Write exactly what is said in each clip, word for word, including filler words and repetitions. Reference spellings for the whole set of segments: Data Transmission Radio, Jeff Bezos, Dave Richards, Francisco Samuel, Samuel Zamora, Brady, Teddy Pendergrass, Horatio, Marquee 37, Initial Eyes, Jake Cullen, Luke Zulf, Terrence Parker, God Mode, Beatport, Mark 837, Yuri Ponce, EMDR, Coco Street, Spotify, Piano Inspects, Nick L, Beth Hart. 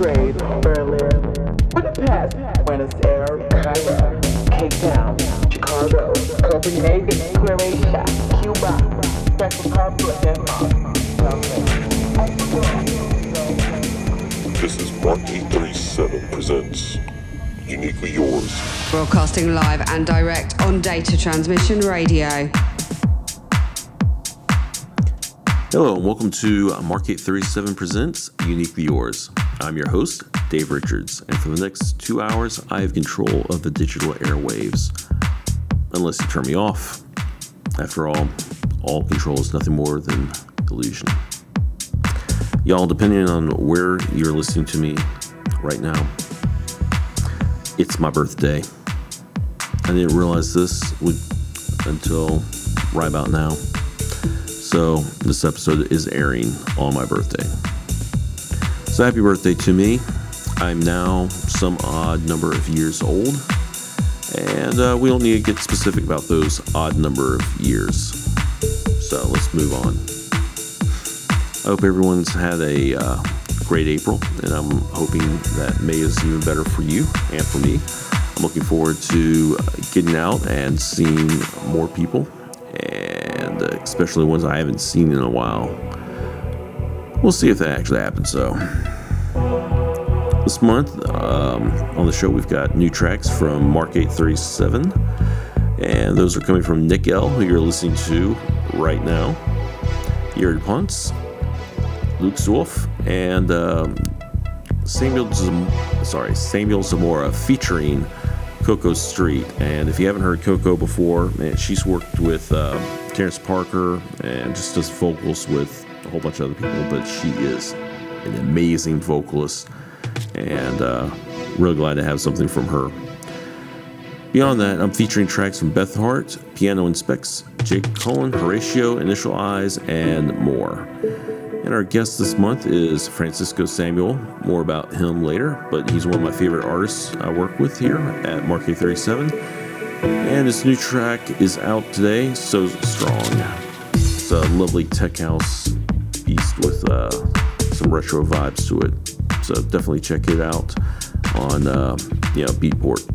Belgrade, Berlin, Budapest, Buenos Aires, Cairo, Cape Town, Chicago, Copenhagen, Croatia, Cuba, Czech Republic, Denmark, South. This is Mark eight thirty-seven presents Uniquely Yours. Broadcasting live and direct on Data Transmission Radio. Hello and welcome to Mark eight thirty-seven presents Uniquely Yours. I'm your host, Dave Richards, and for the next two hours, I have control of the digital airwaves. Unless you turn me off. After all, all control is nothing more than illusion. Y'all, depending on where you're listening to me right now, it's my birthday. I didn't realize this would until right about now. So this episode is airing on my birthday. So happy birthday to me. I'm now some odd number of years old. And uh, we don't need to get specific about those odd number of years. So let's move on. I hope everyone's had a uh, great April. And I'm hoping that May is even better for you and for me. I'm looking forward to getting out and seeing more people. And especially ones I haven't seen in a while. We'll see if that actually happens, though. This month, um, on the show, we've got new tracks from Mark eight thirty-seven. And those are coming from Nick L, who you're listening to right now. Yuri Ponce, Luke Zulf, and um, Samuel, Zam- sorry, Samuel Zamora featuring Coco Street. And if you haven't heard Coco before, man, she's worked with uh, Terrence Parker and just does vocals with a whole bunch of other people, but she is an amazing vocalist, and uh, really glad to have something from her. Beyond that, I'm featuring tracks from Beth Hart, Piano Inspects, Jake Cullen, Horatio, Initial Eyes, and more. And our guest this month is Francisco Samuel. More about him later, but he's one of my favorite artists I work with here at Marquee thirty-seven. And his new track is out today, So Strong. It's a lovely tech house beast with uh, some retro vibes to it. So definitely check it out on uh, you know, Beatport.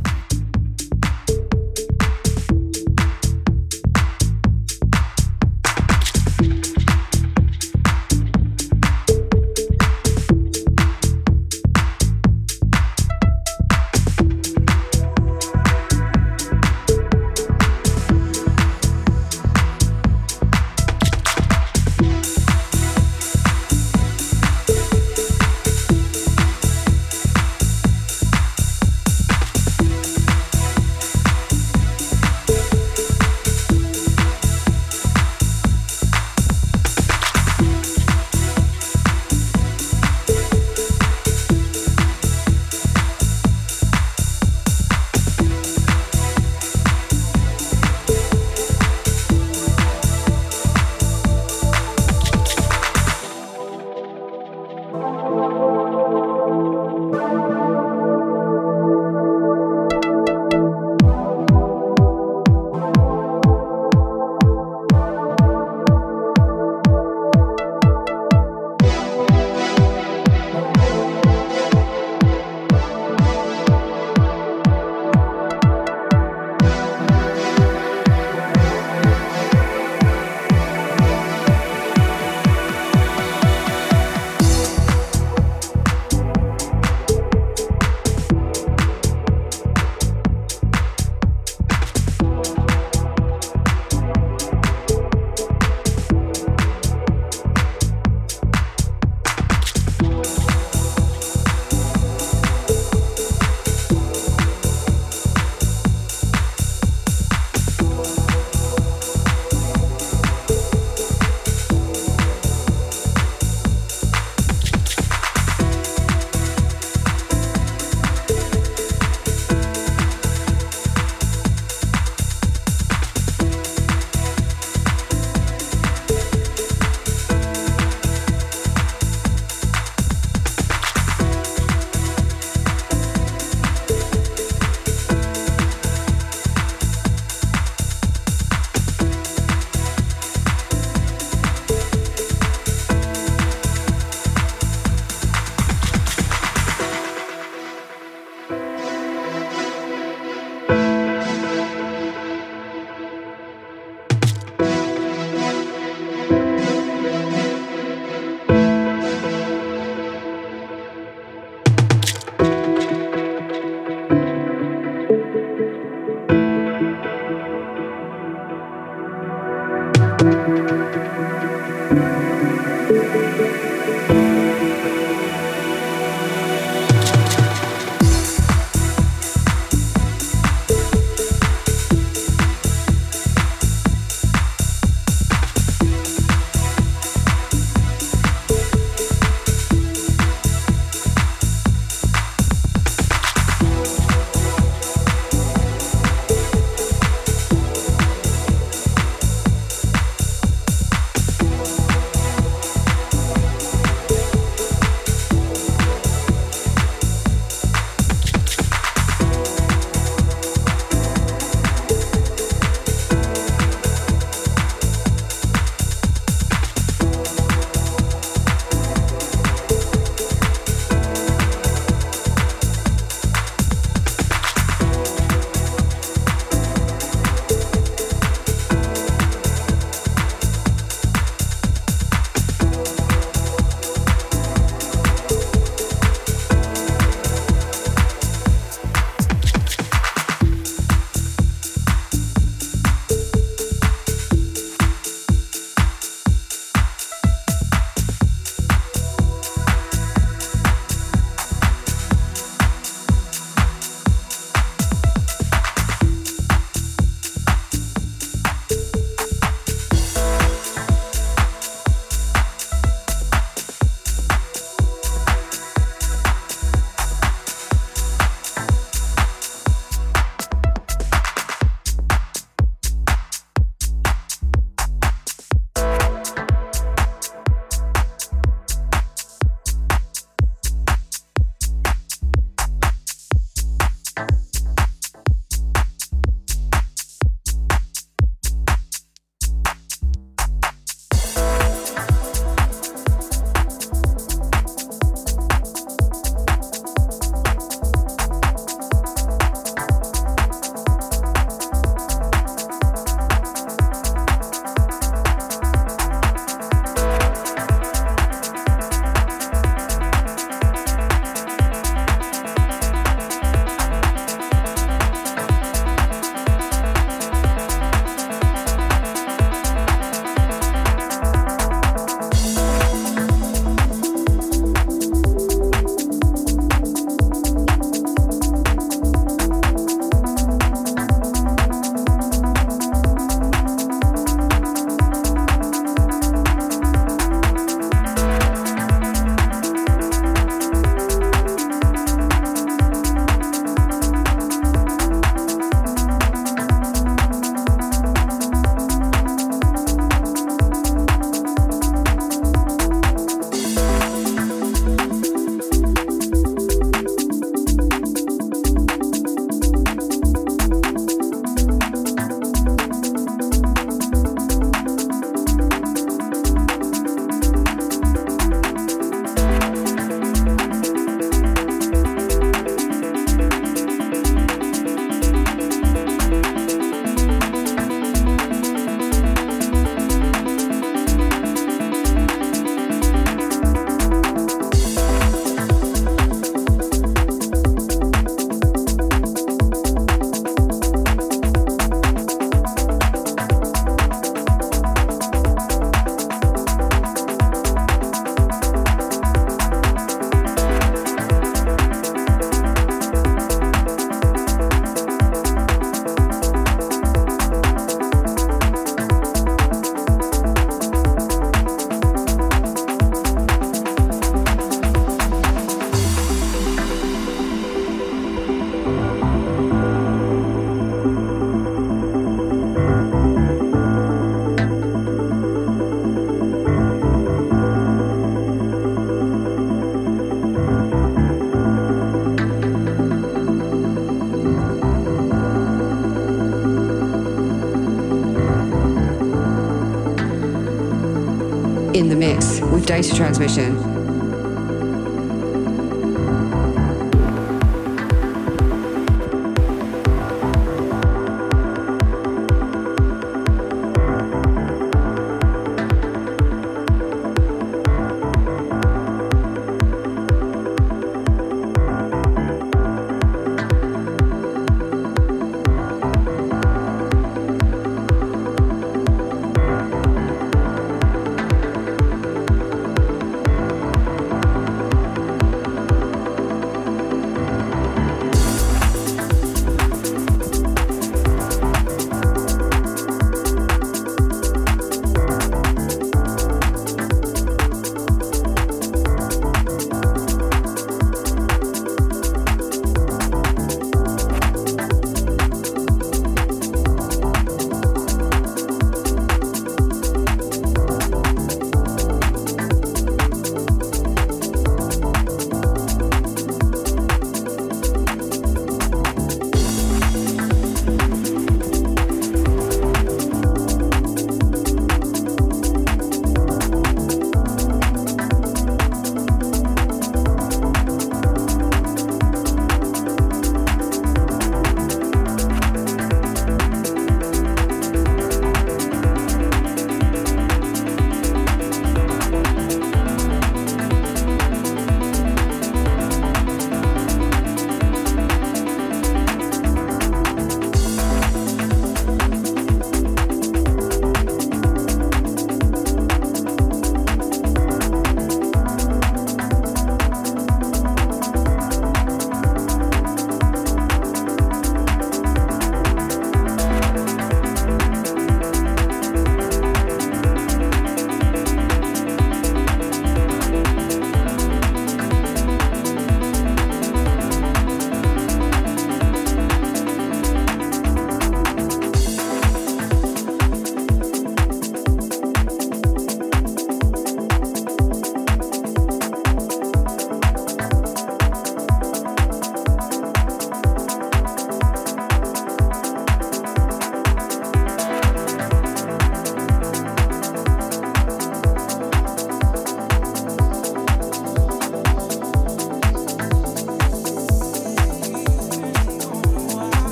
in the mix with Data Transmission.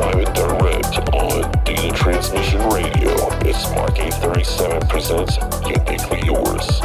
Live and direct on Data Transmission Radio, it's Mark eight thirty-seven presents Uniquely Yours.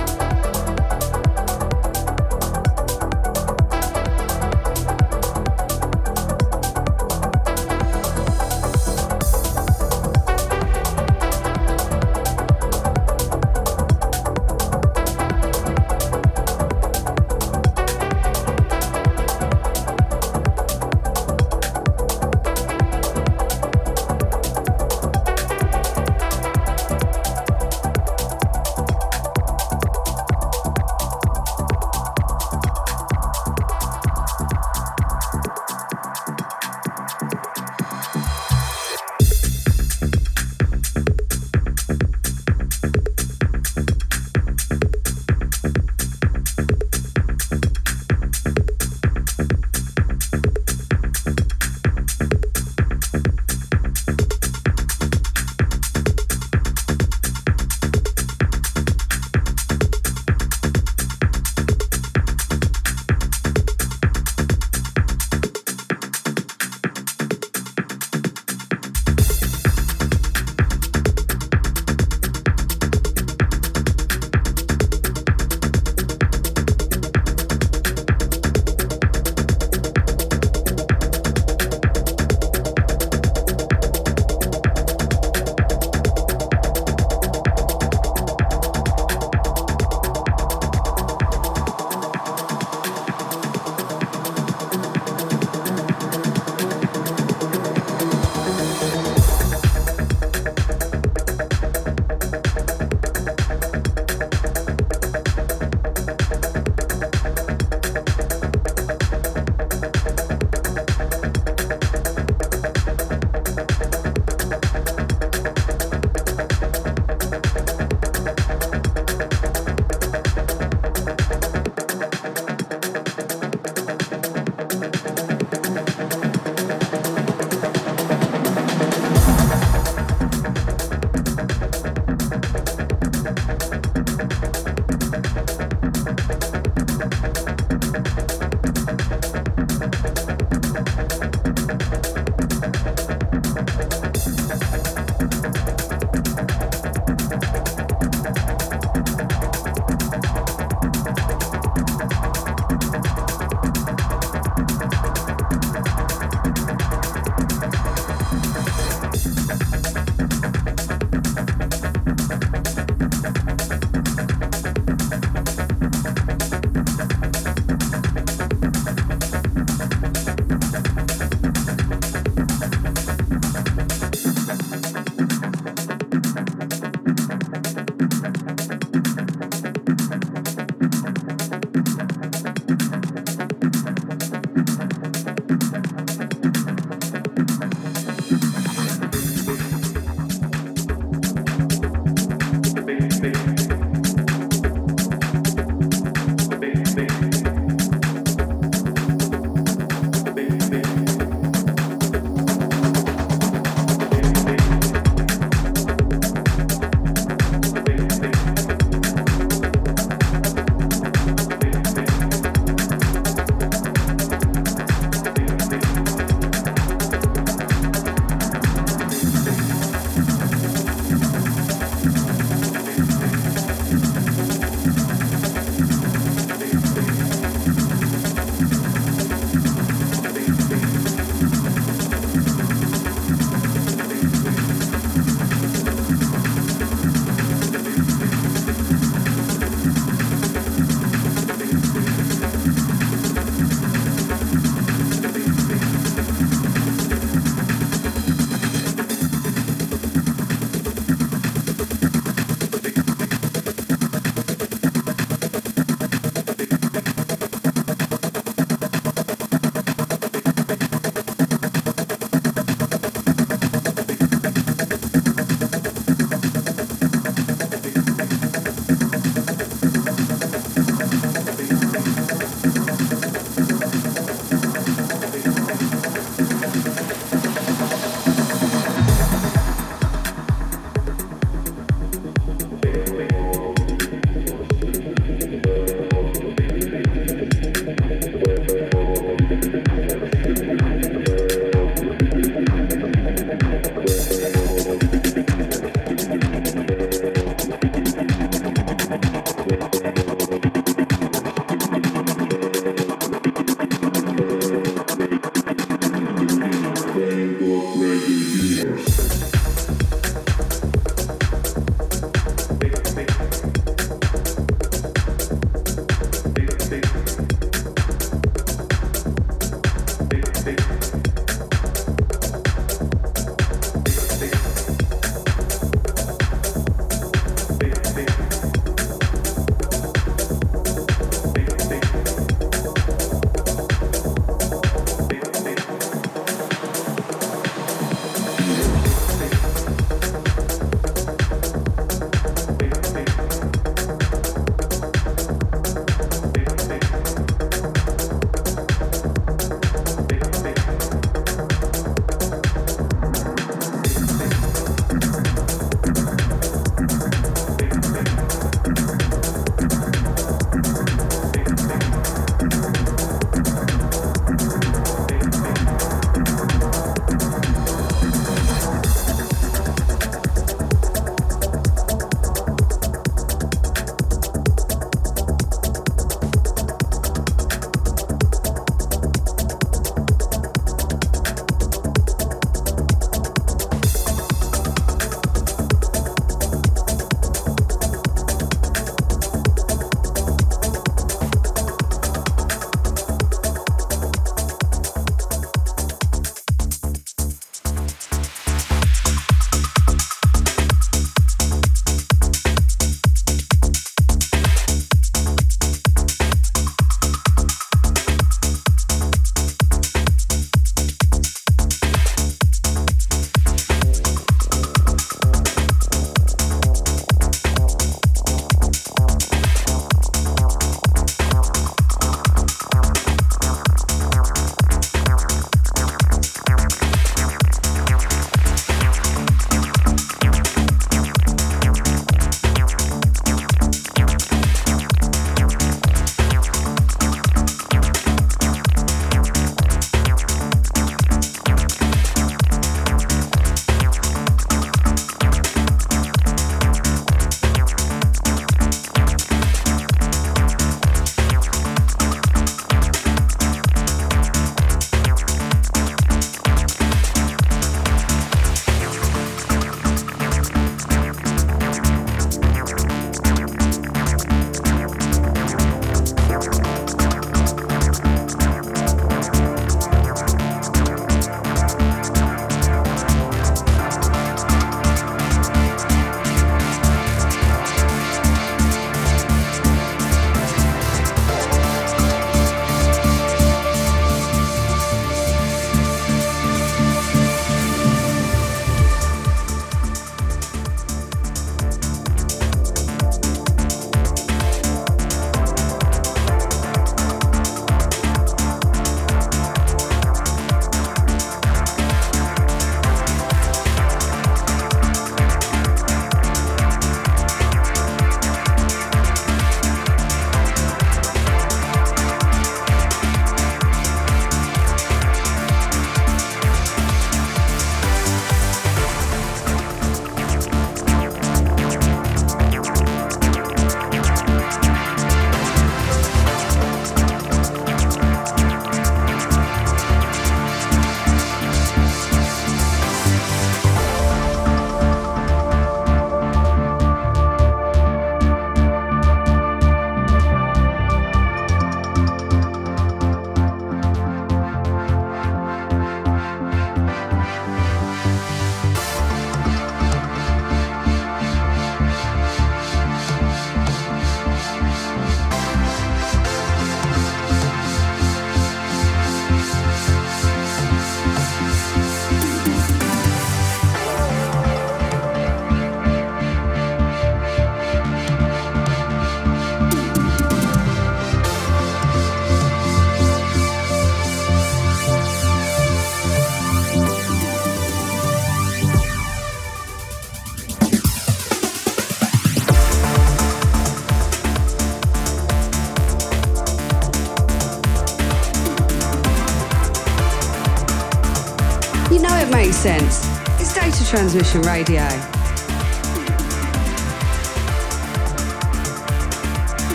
Sense. It's Data Transmission Radio.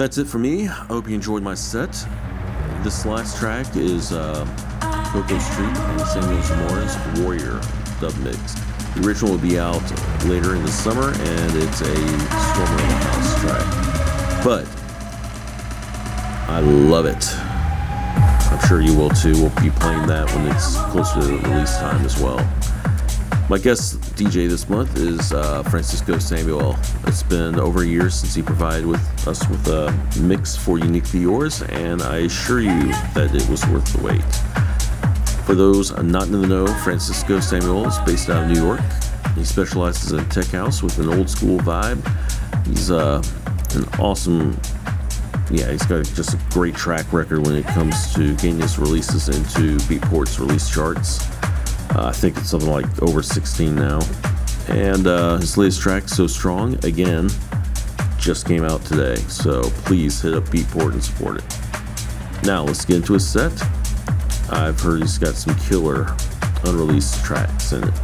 That's it for me. I hope you enjoyed my set. This last track is uh, Coco Street and Samuel Zamora's Warrior dub mix. The original will be out later in the summer, and it's a Stormer in the House track. But I love it. I'm sure you will too. We'll be playing that when it's closer to release time as well. My guest D J this month is uh, Francisco Samuel. It's been over a year since he provided with us with a mix for Uniquely Yours, and I assure you that it was worth the wait. For those not in the know, Francisco Samuel is based out of New York. He specializes in tech house with an old school vibe. He's uh, an awesome, yeah, he's got just a great track record when it comes to getting his releases into Beatport's release charts. Uh, I think it's something like over sixteen now. And uh, his latest track, So Strong, again, just came out today. So please hit up Beatport and support it. Now let's get into his set. I've heard he's got some killer unreleased tracks in it.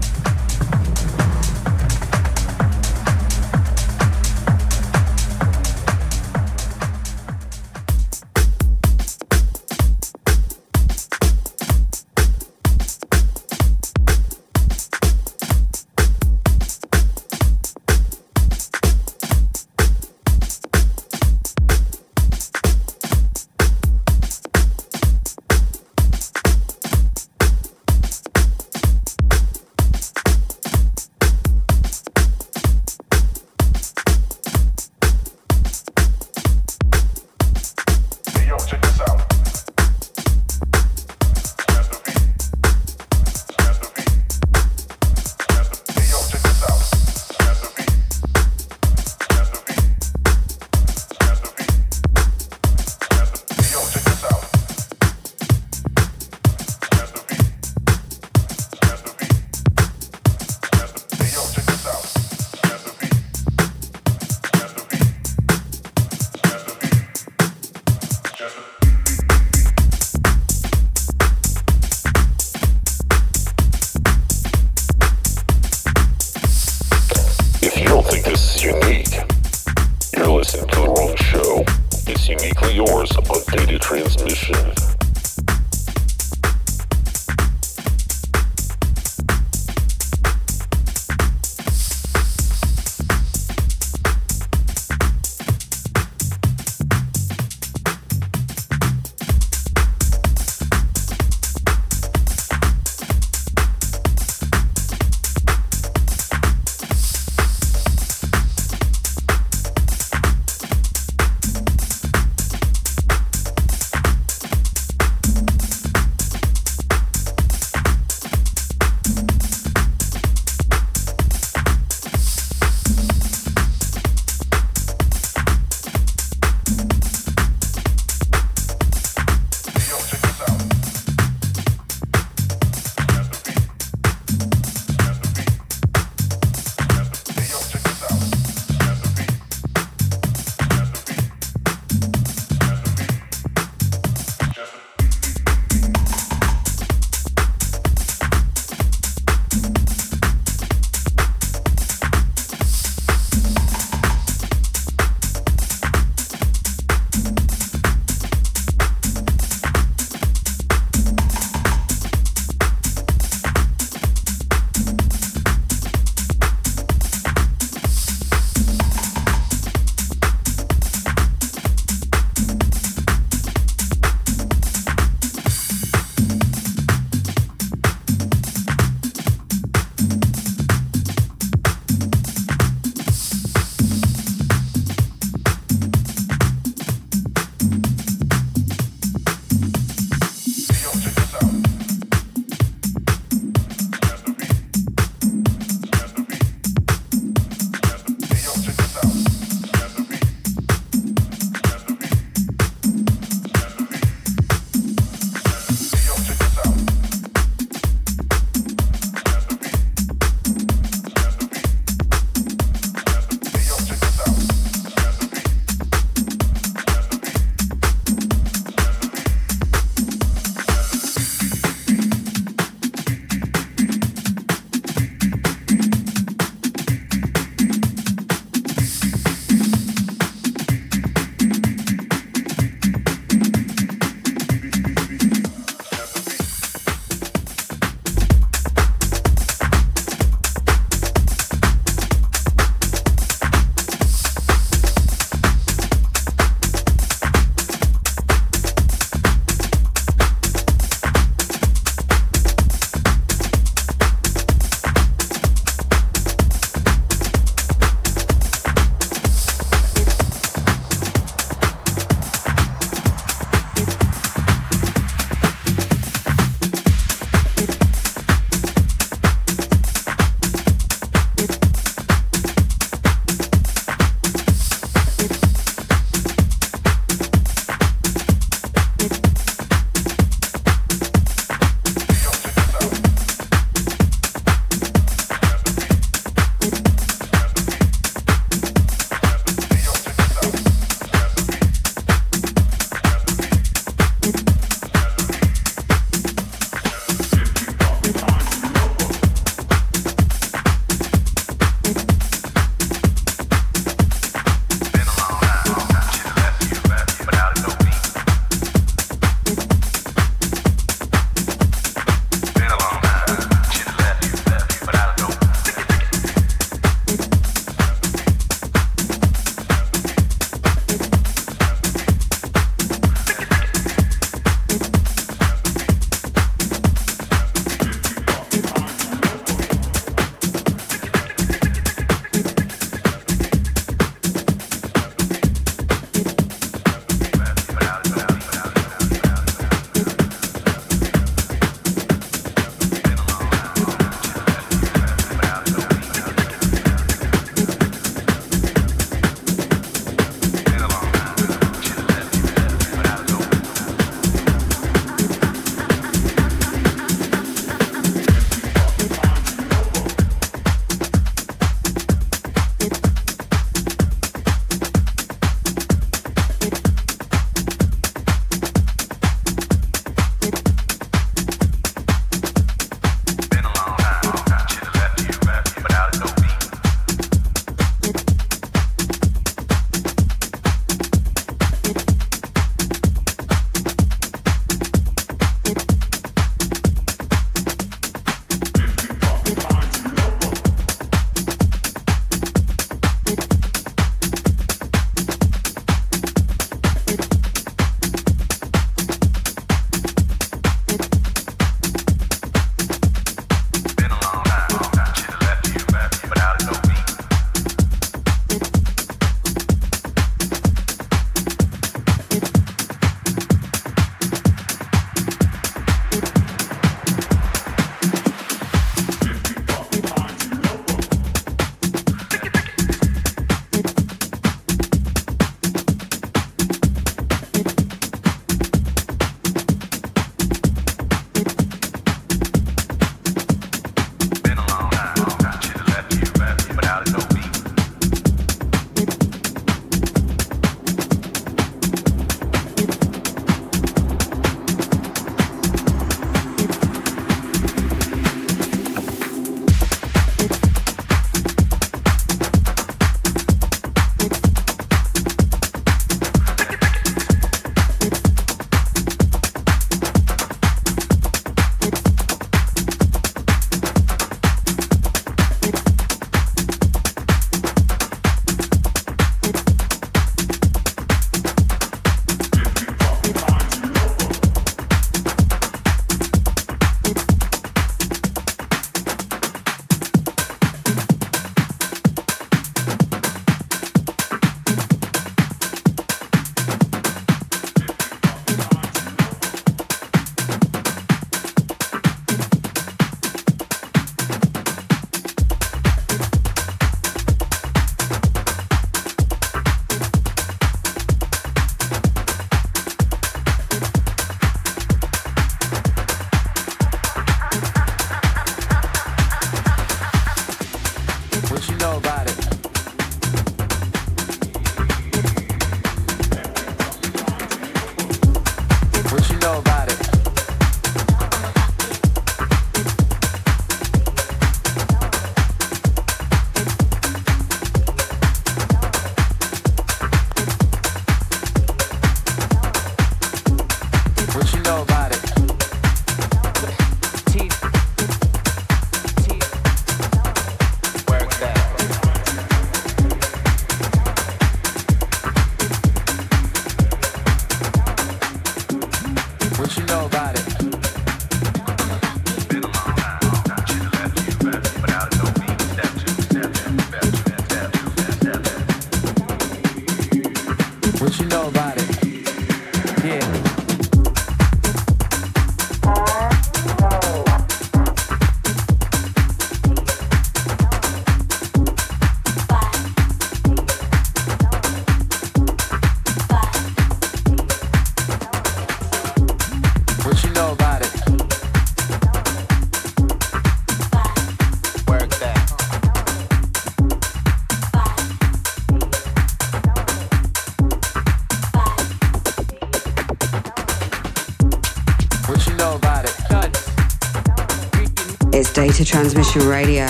It's Data Transmission Radio.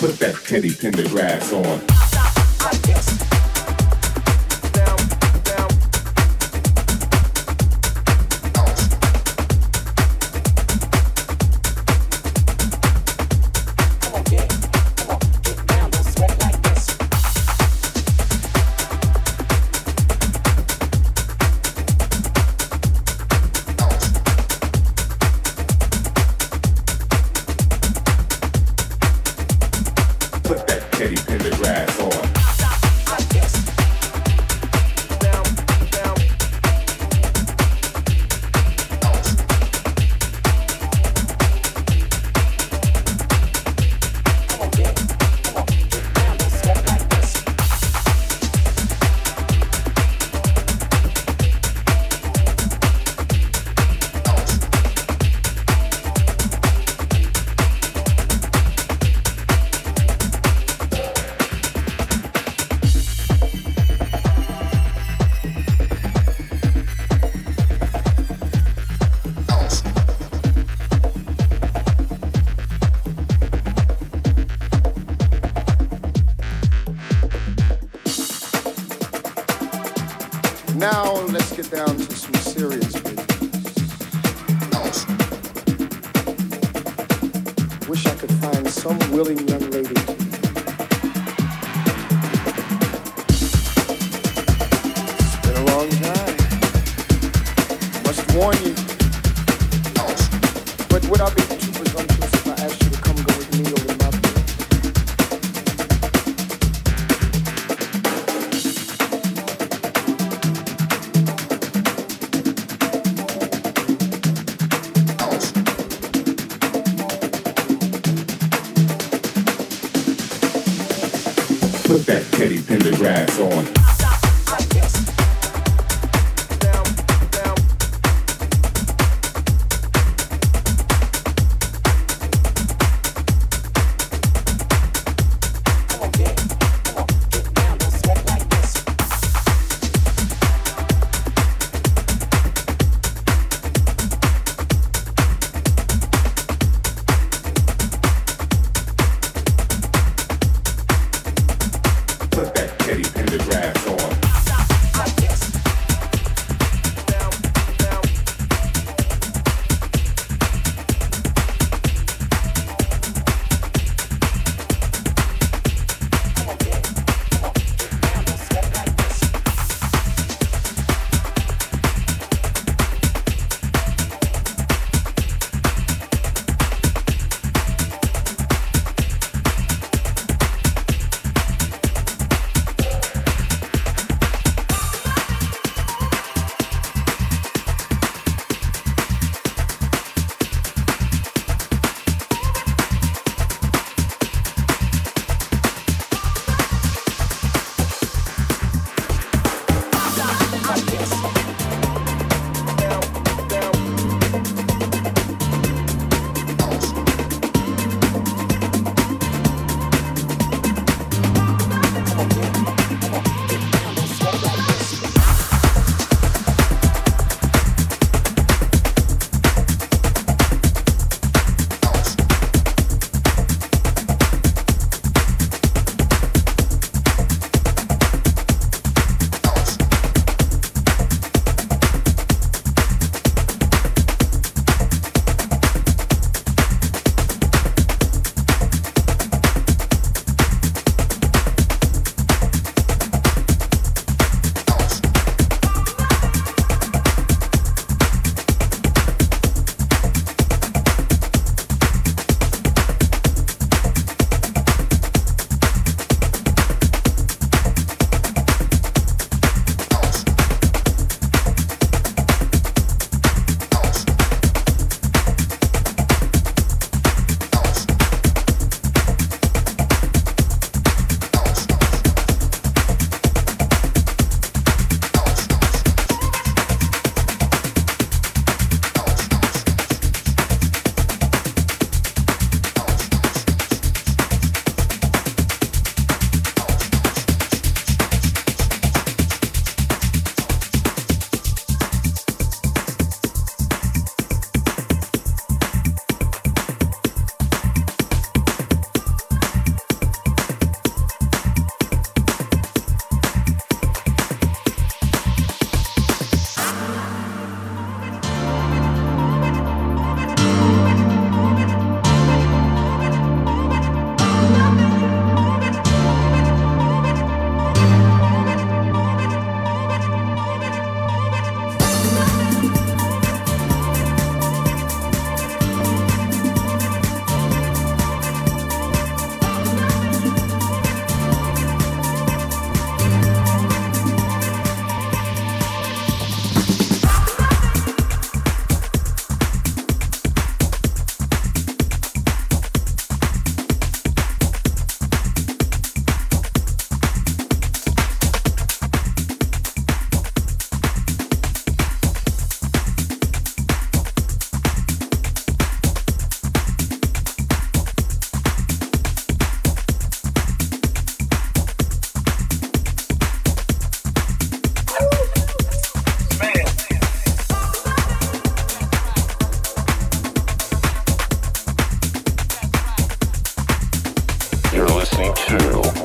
Put that Teddy Pendergrass on. it down to some serious business. Wish I could find some willing young lady. It's been a long time. Must warn you. But would I be too presumptuous if I asked you to come go with me over my place? Put that Teddy Pendergrass on.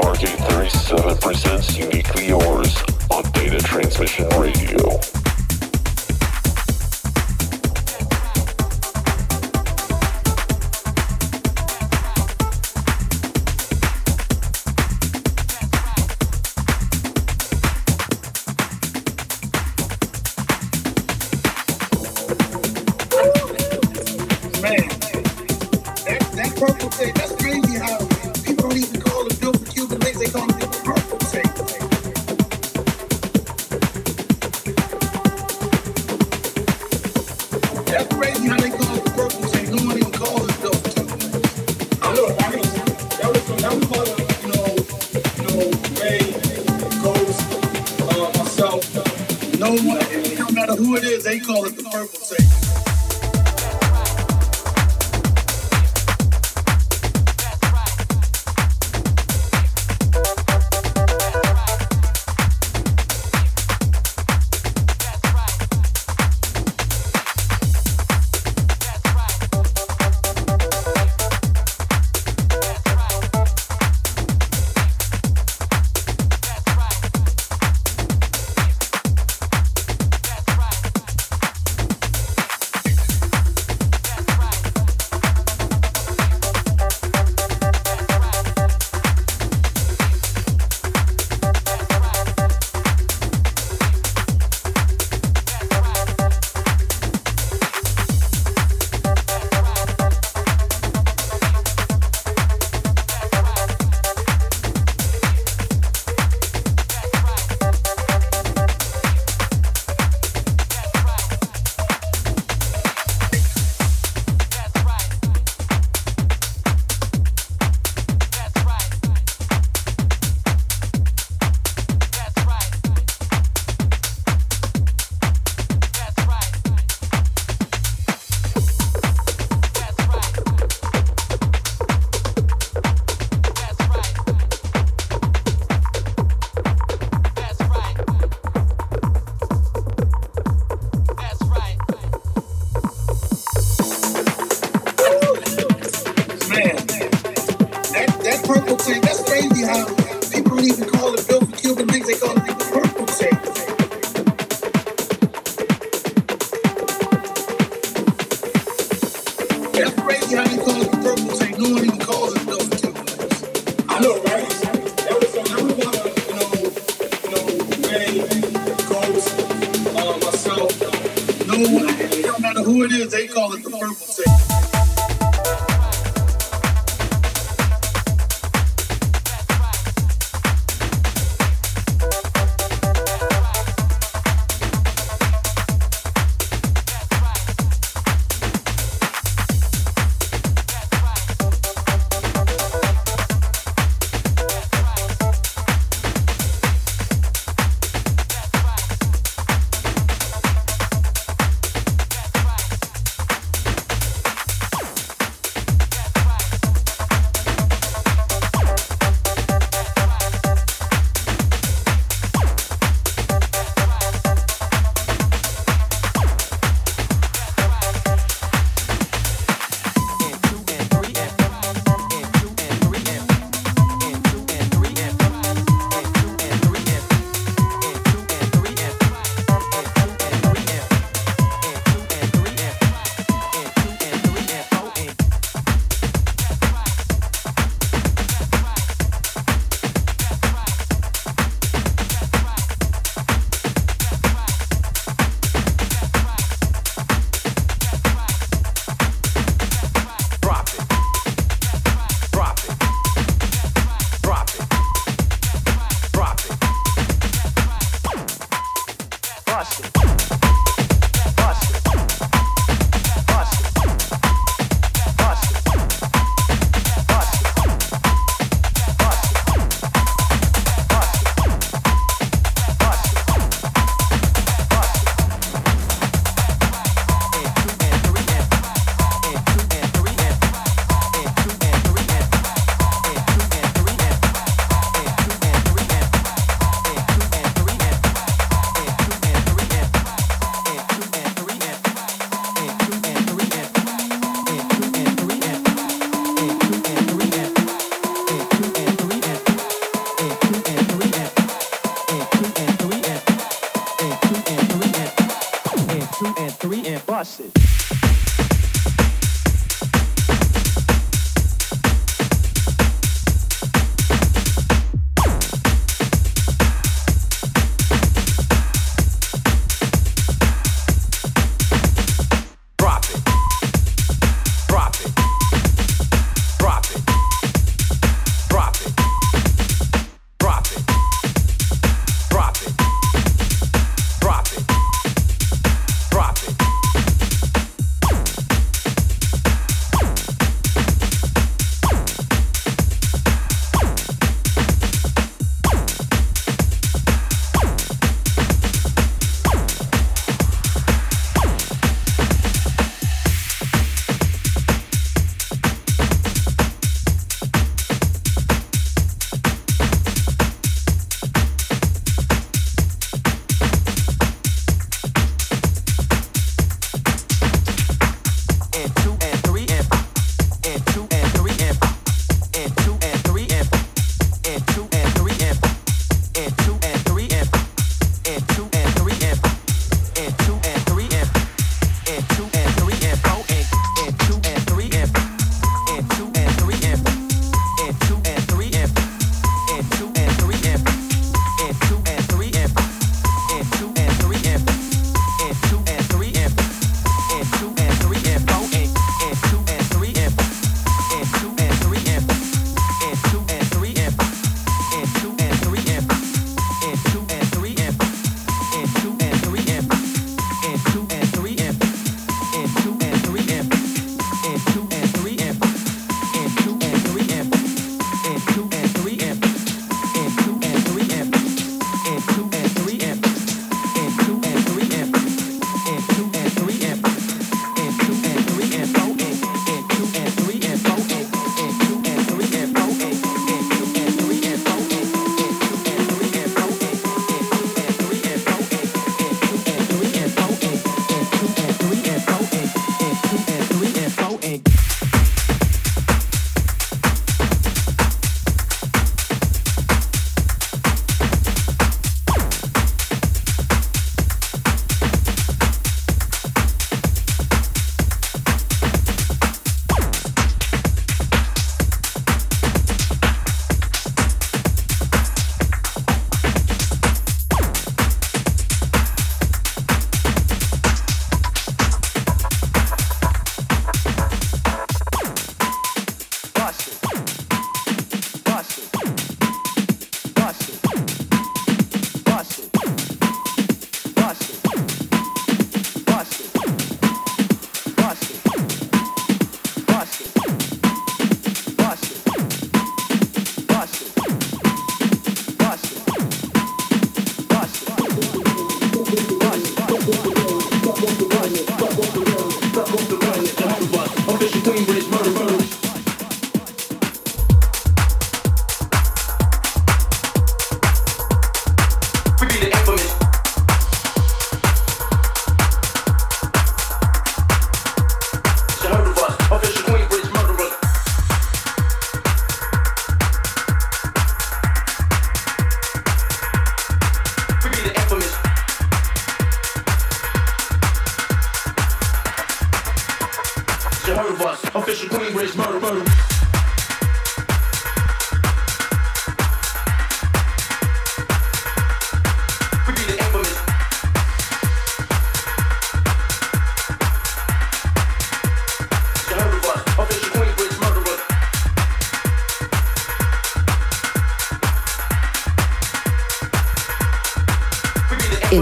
Mark eight thirty-seven presents Uniquely Yours on Data Transmission Radio. thing. That's crazy how people don't even call them dope Cuban things. They call them the purple things. That's crazy how they call it the purple thing. No one even calls it dope Cuban things. I know. I know. That was that was part of you know you know Ray, Ghost, uh, myself. No one. It don't matter who it is. They call it the purple thing.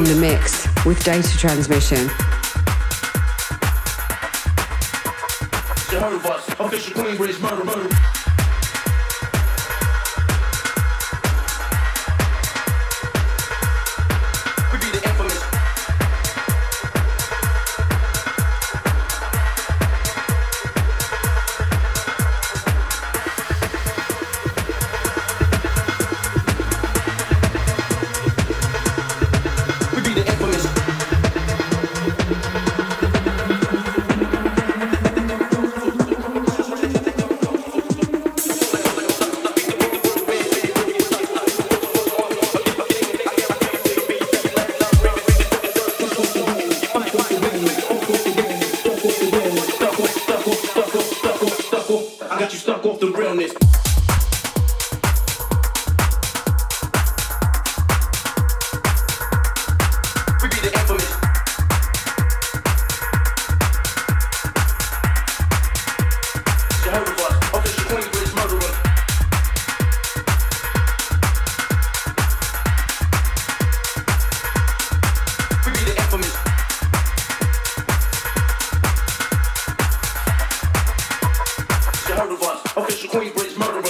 in the mix with Data Transmission. You heard of us, official Queenbridge murder, murder. Heard of us, official Queenbridge murder.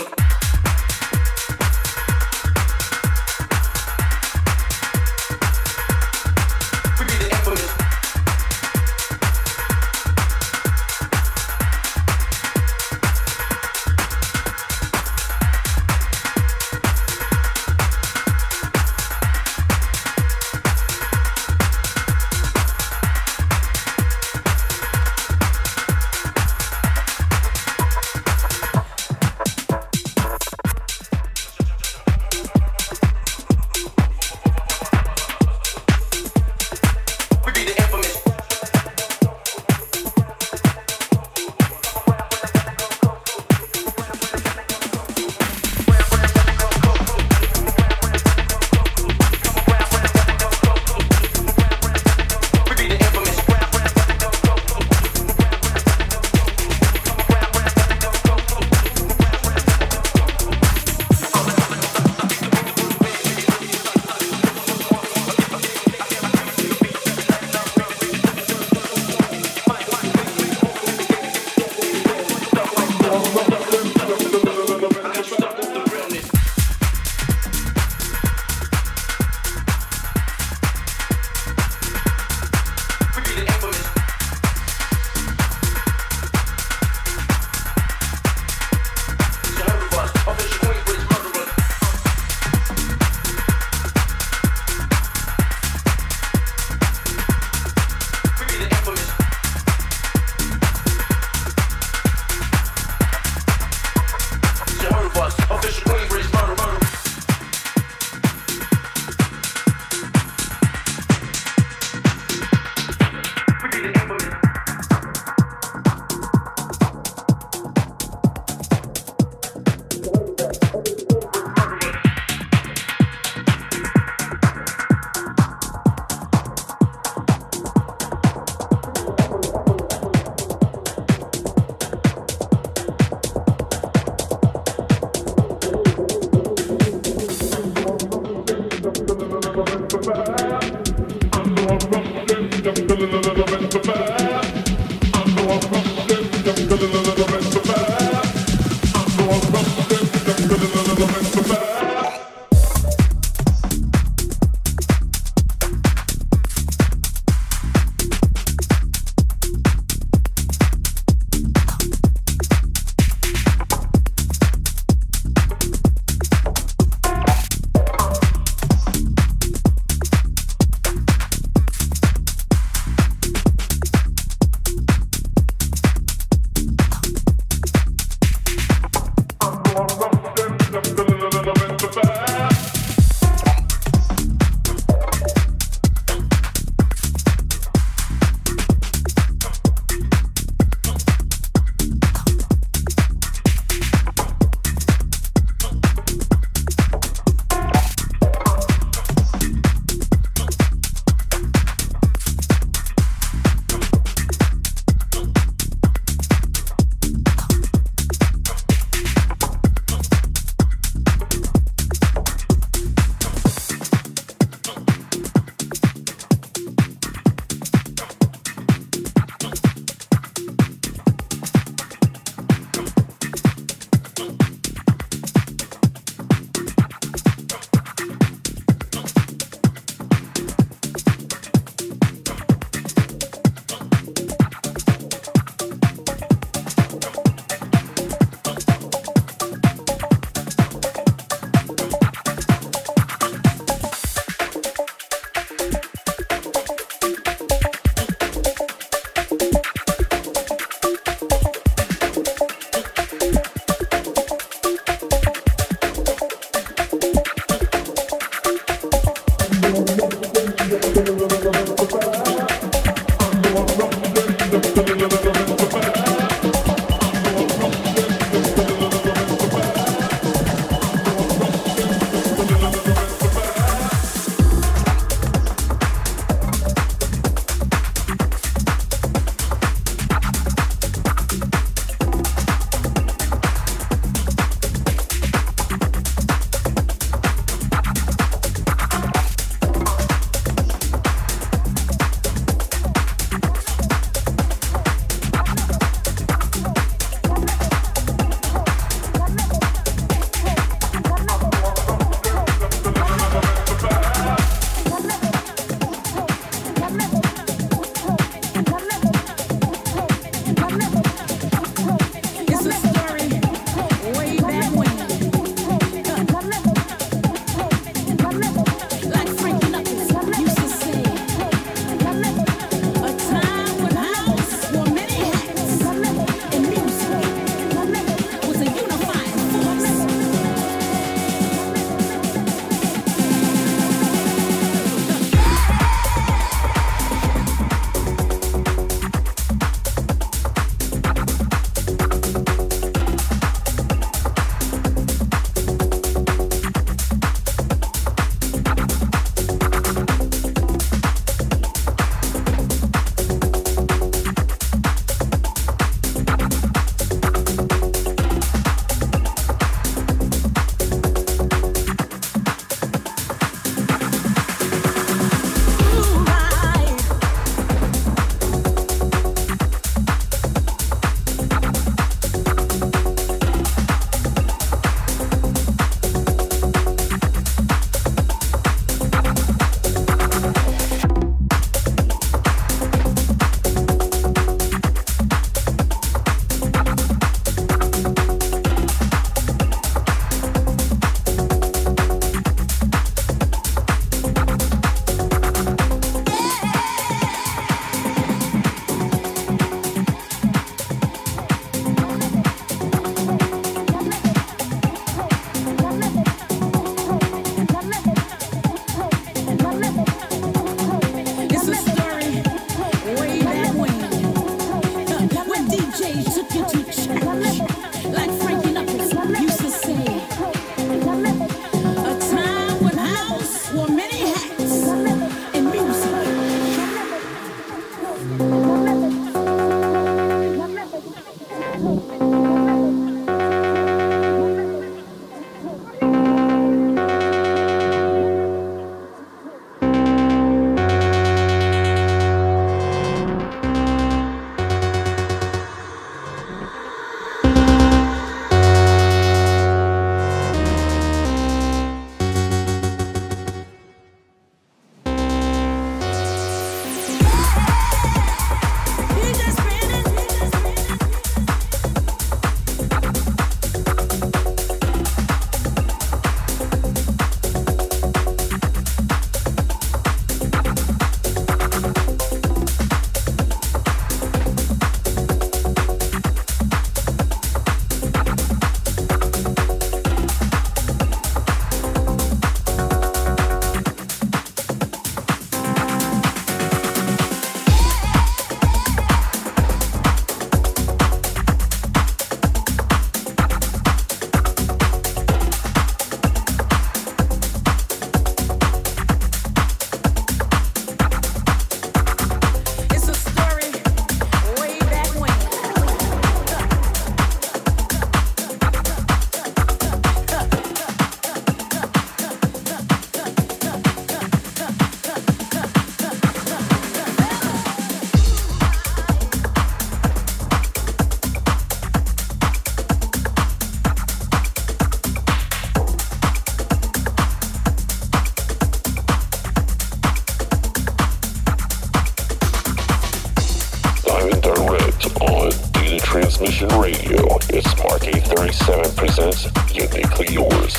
Rhythmically Yours.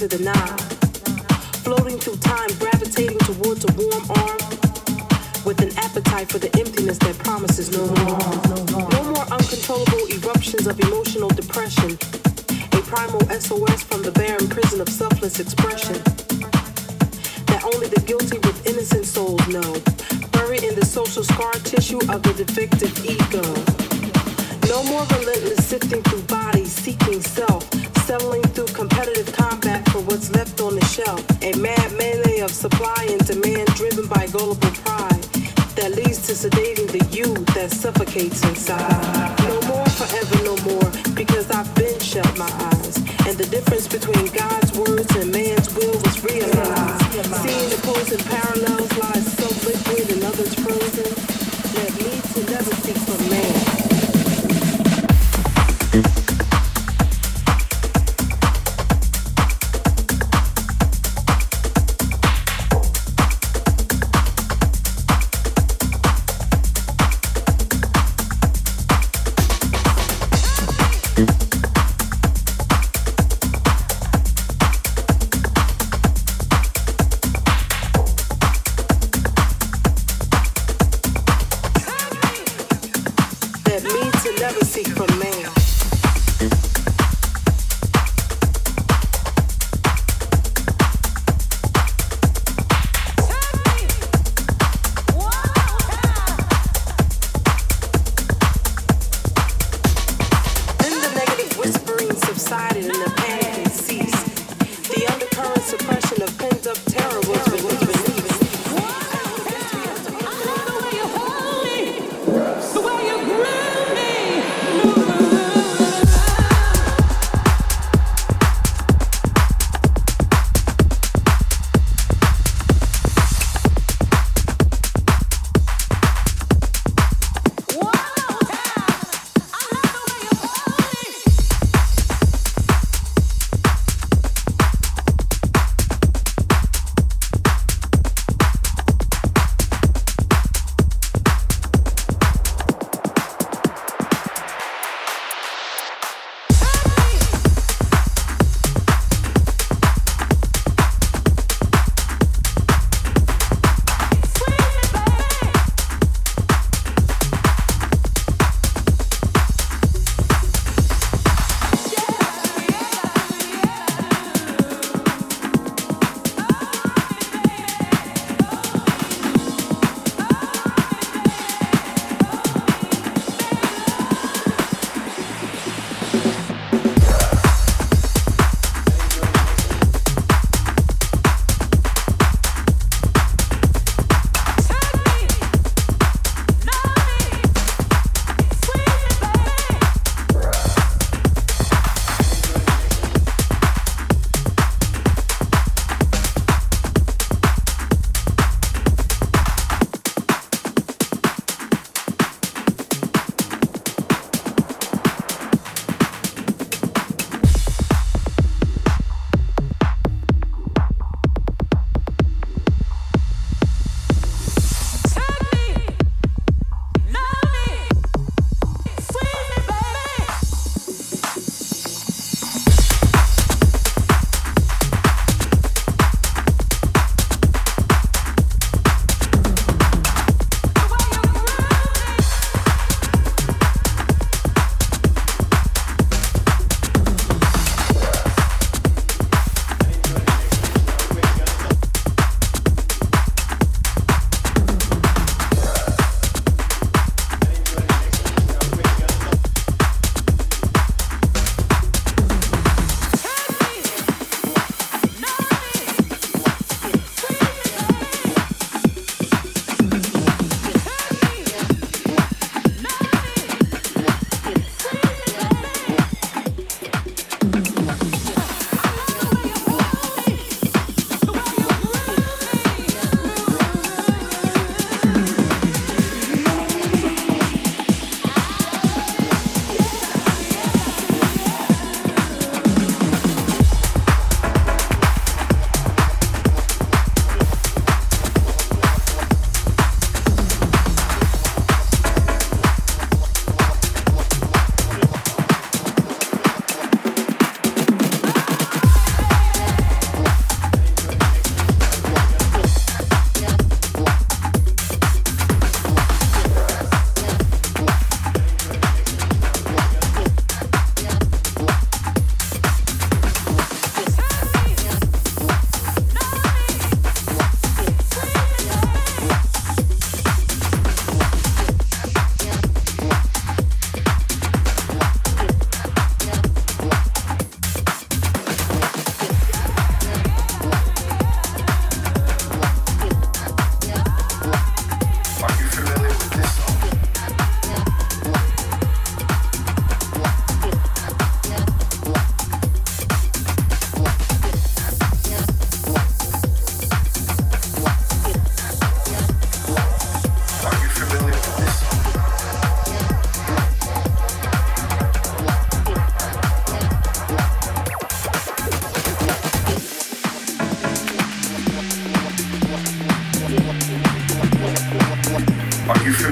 To the Nile, floating through time, gravitating towards a warm arm, with an appetite for the emptiness that promises no more. No more uncontrollable eruptions of emotional depression, a primal S O S from the barren prison of selfless expression, that only the guilty with innocent souls know, buried in the social scar tissue of the defective ego. No more relentless sifting through bodies, seeking self, settling through competitive combat for what's left on the shelf. A mad melee of supply and demand driven by gullible pride that leads to sedating the you that suffocates inside. No more forever, no more, because I've been shut my eyes. And the difference between God's words and man's will was realized. Seeing opposing parallels lies so liquid and others frozen that need to never seek from man.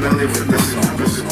gonna live with this song. This song.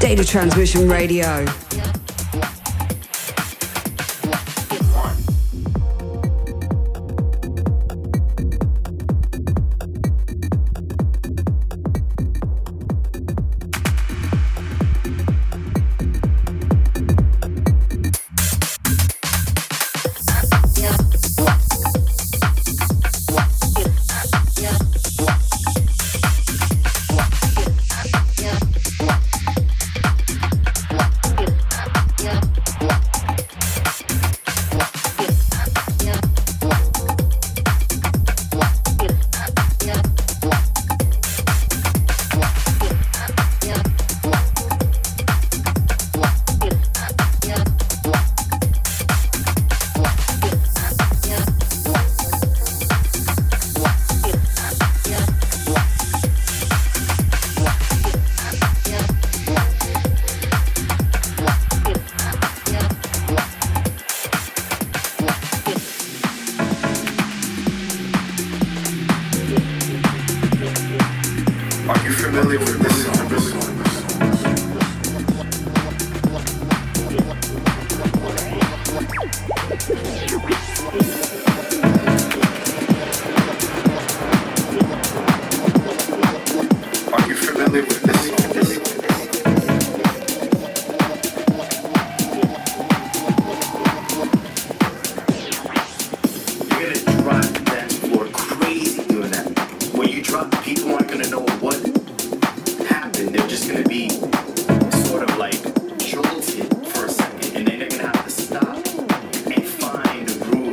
Data Transmission Radio. Sort of like jolted for a second, and then they're gonna have to stop and find a groove.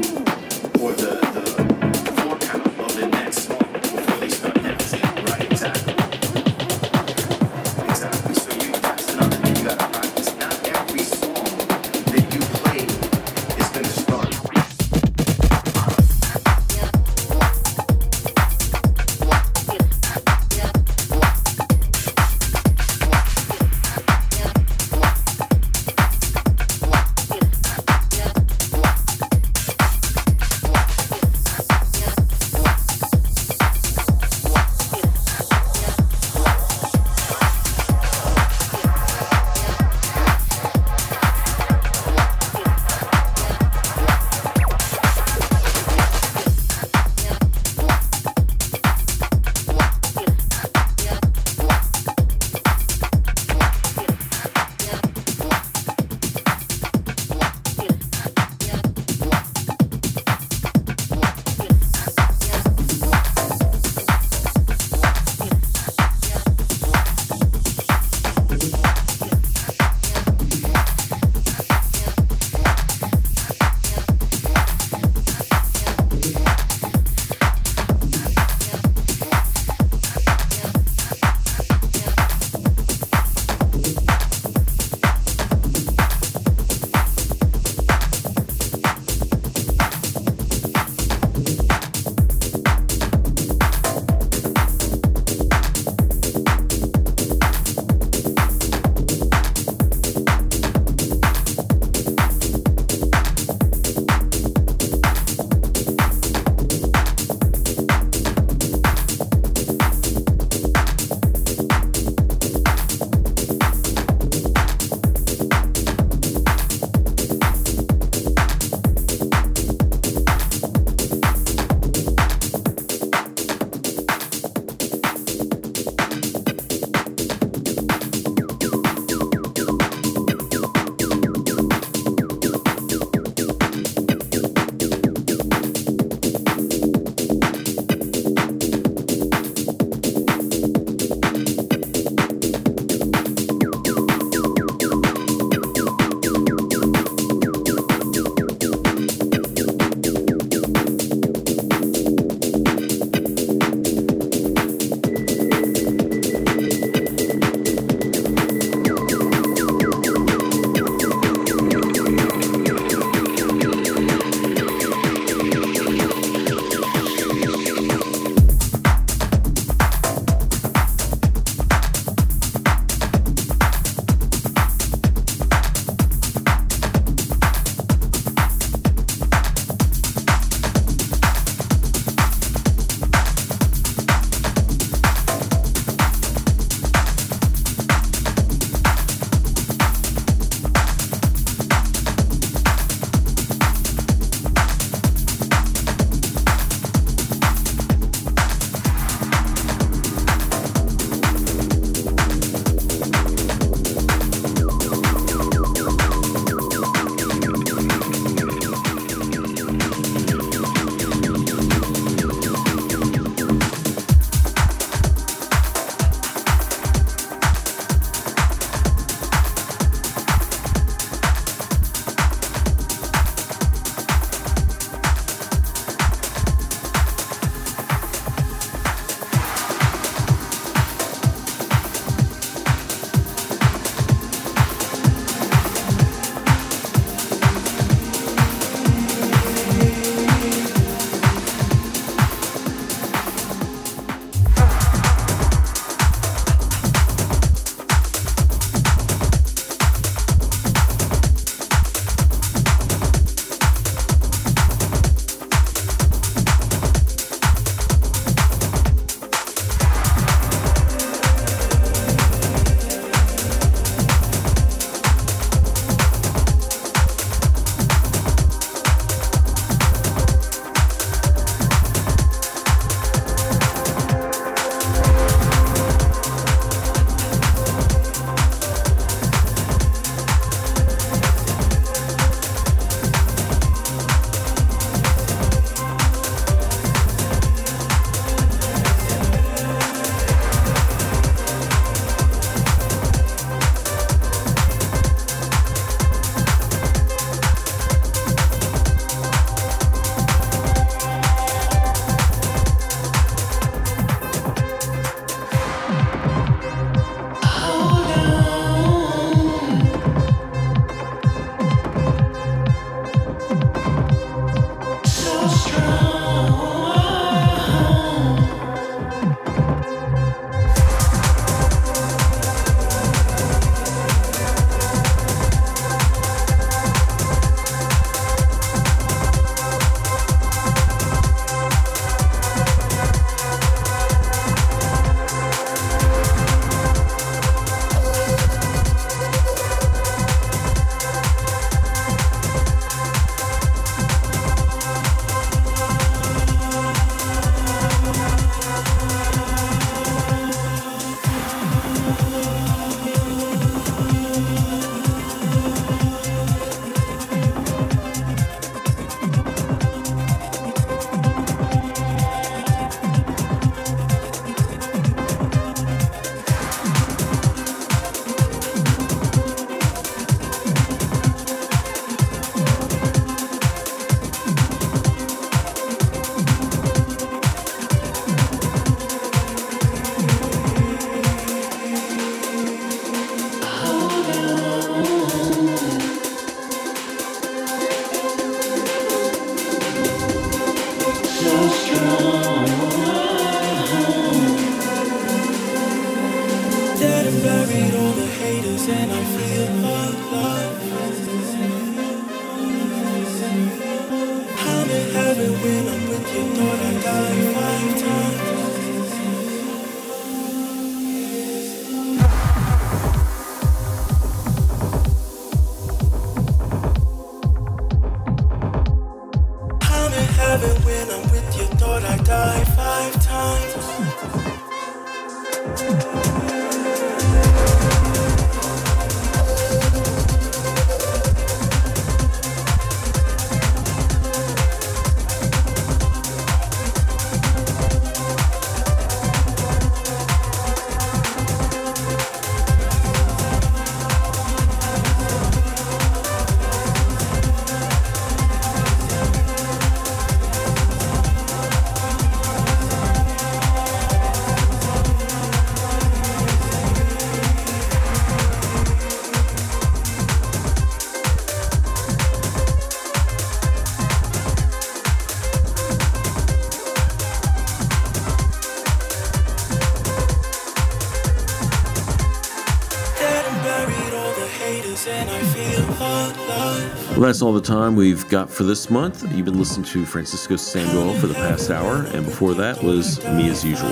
Well, that's all the time we've got for this month. You've been listening to Francisco Samuel for the past hour, and before that was Me As Usual.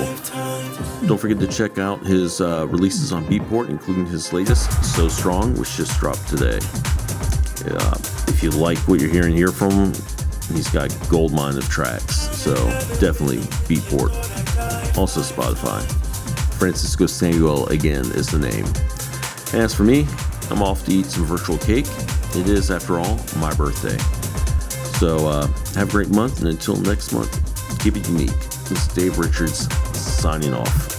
Don't forget to check out his uh, releases on Beatport, including his latest, So Strong, which just dropped today. Uh, if you like what you're hearing here from him, he's got a gold mine of tracks, so definitely Beatport. Also Spotify. Francisco Samuel, again, is the name. And as for me, I'm off to eat some virtual cake. It is, after all, my birthday. So uh, have a great month, and until next month, keep it unique. This is Dave Richards signing off.